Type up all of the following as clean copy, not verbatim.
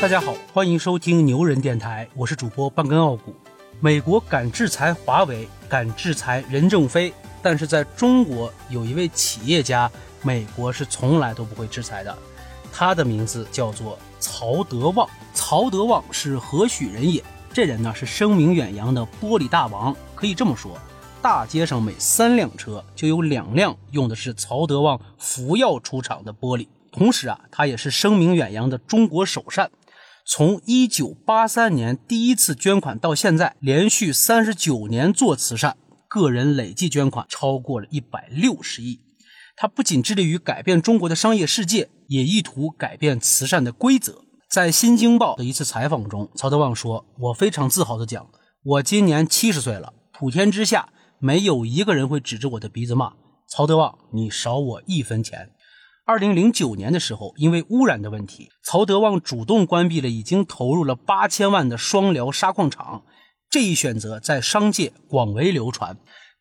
大家好，欢迎收听牛人电台，我是主播半根傲骨。美国敢制裁华为，敢制裁任正非，但是在中国有一位企业家，美国是从来都不会制裁的，他的名字叫做曹德旺。曹德旺是何许人也？这人呢是声名远扬的玻璃大王，可以这么说，大街上每3辆车就有2辆用的是曹德旺服药出厂的玻璃。同时啊，他也是声名远扬的中国首善。从1983年第一次捐款到现在，连续39年做慈善，个人累计捐款超过了160亿。他不仅致力于改变中国的商业世界，也意图改变慈善的规则。在新京报的一次采访中，曹德旺说，我非常自豪地讲，我今年70岁了，普天之下没有一个人会指着我的鼻子骂曹德旺你少我1分钱。2009年的时候，因为污染的问题，曹德旺主动关闭了已经投入了8000万的双寮砂矿厂。这一选择在商界广为流传。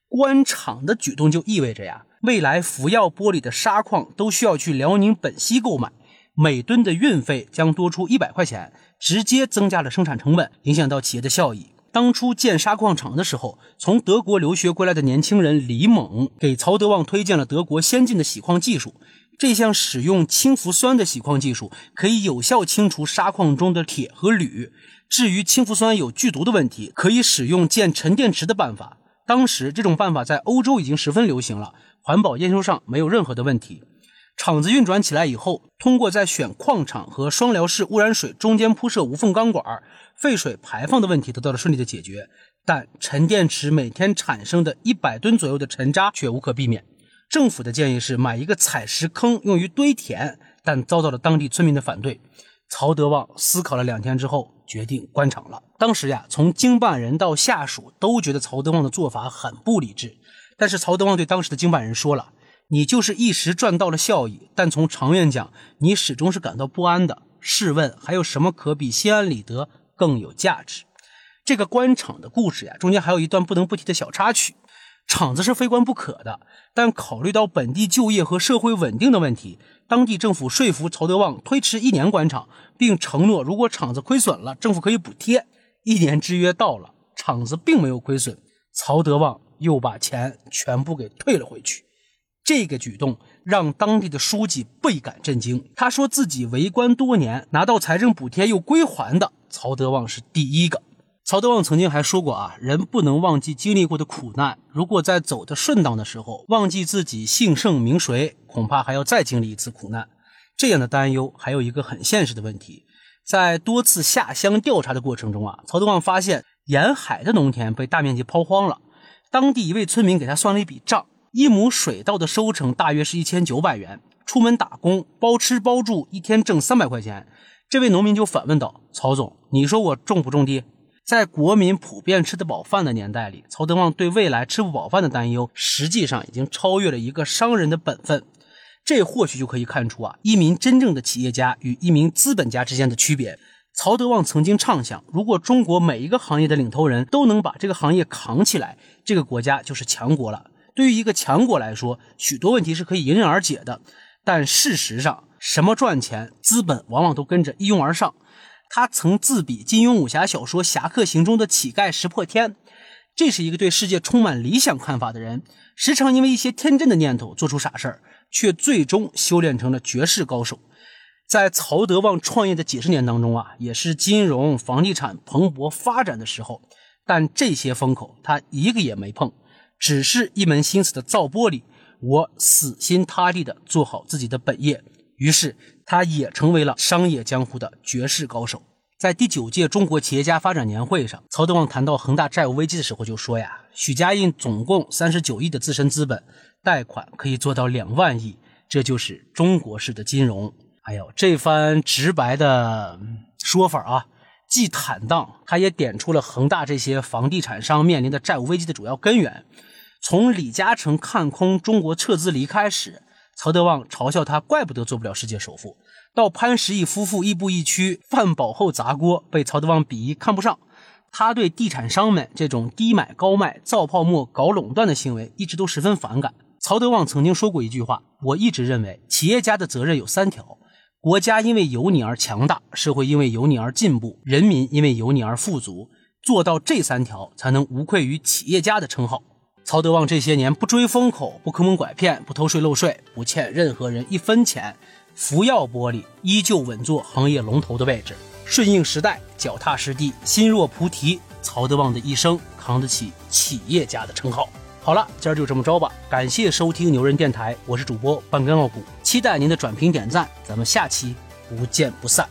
关厂的举动就意味着呀，未来福耀玻璃的砂矿都需要去辽宁本溪购买，每吨的运费将多出100块钱，直接增加了生产成本，影响到企业的效益。当初建砂矿厂的时候，从德国留学归来的年轻人李猛给曹德旺推荐了德国先进的洗矿技术。这项使用氢氟酸的洗矿技术可以有效清除砂矿中的铁和铝。至于氢氟酸有剧毒的问题，可以使用建沉淀池的办法。当时这种办法在欧洲已经十分流行了，环保验收上没有任何的问题。厂子运转起来以后，通过在选矿场和双寮市污染水中间铺设无缝钢管，废水排放的问题得到了顺利的解决，但沉淀池每天产生的100吨左右的沉渣却无可避免。政府的建议是买一个采石坑用于堆填，但遭到了当地村民的反对。曹德旺思考了2天之后，决定关厂了。当时呀，从经办人到下属都觉得曹德旺的做法很不理智，但是曹德旺对当时的经办人说了，你就是一时赚到了效益，但从长远讲，你始终是感到不安的。试问还有什么可比心安理得更有价值？这个关厂的故事呀，中间还有一段不能不提的小插曲。厂子是非关不可的，但考虑到本地就业和社会稳定的问题，当地政府说服曹德旺推迟1年关厂，并承诺如果厂子亏损了，政府可以补贴。1年之约到了，厂子并没有亏损，曹德旺又把钱全部给退了回去。这个举动让当地的书记倍感震惊，他说自己为官多年，拿到财政补贴又归还的，曹德旺是第一个。曹德旺曾经还说过啊，人不能忘记经历过的苦难，如果在走的顺当的时候忘记自己姓甚名谁，恐怕还要再经历一次苦难。这样的担忧还有一个很现实的问题，在多次下乡调查的过程中啊，曹德旺发现沿海的农田被大面积抛荒了。当地一位村民给他算了一笔账，1亩水稻的收成大约是1900元，出门打工包吃包住，一天挣300块钱。这位农民就反问道，曹总，你说我种不种地？在国民普遍吃得饱饭的年代里，曹德旺对未来吃不饱饭的担忧实际上已经超越了一个商人的本分。这或许就可以看出啊，一名真正的企业家与一名资本家之间的区别。曹德旺曾经畅想，如果中国每一个行业的领头人都能把这个行业扛起来，这个国家就是强国了。对于一个强国来说，许多问题是可以迎刃而解的，但事实上，什么赚钱，资本往往都跟着一拥而上。他曾自比金庸武侠小说《侠客行》中的乞丐石破天，这是一个对世界充满理想看法的人，时常因为一些天真的念头做出傻事儿，却最终修炼成了绝世高手。在曹德旺创业的70年当中啊，也是金融、房地产蓬勃发展的时候，但这些风口他一个也没碰。只是一门心思的造玻璃，我死心塌地的做好自己的本业，于是他也成为了商业江湖的绝世高手。在第9届中国企业家发展年会上，曹德旺谈到恒大债务危机的时候就说呀，许家印总共39亿的自身资本，贷款可以做到2万亿，这就是中国式的金融。哎呦，这番直白的说法啊，既坦荡，他也点出了恒大这些房地产商面临的债务危机的主要根源。从李嘉诚看空中国撤资离开始，曹德旺嘲笑他怪不得做不了世界首富，到潘石屹夫妇亦步亦趋，饭饱后砸锅，被曹德旺鄙夷看不上。他对地产商们这种低买高卖、造泡沫、搞垄断的行为一直都十分反感。曹德旺曾经说过一句话，我一直认为企业家的责任有3条，国家因为有你而强大，社会因为有你而进步，人民因为有你而富足，做到这三条才能无愧于企业家的称号。曹德旺这些年不追风口，不坑蒙拐骗，不偷税漏税，不欠任何人一分钱，福耀玻璃依旧稳坐行业龙头的位置，顺应时代，脚踏实地，心若菩提，曹德旺的一生扛得起企业家的称号。好了，今儿就这么着吧，感谢收听牛人电台，我是主播半根傲骨，期待您的转评点赞，咱们下期不见不散。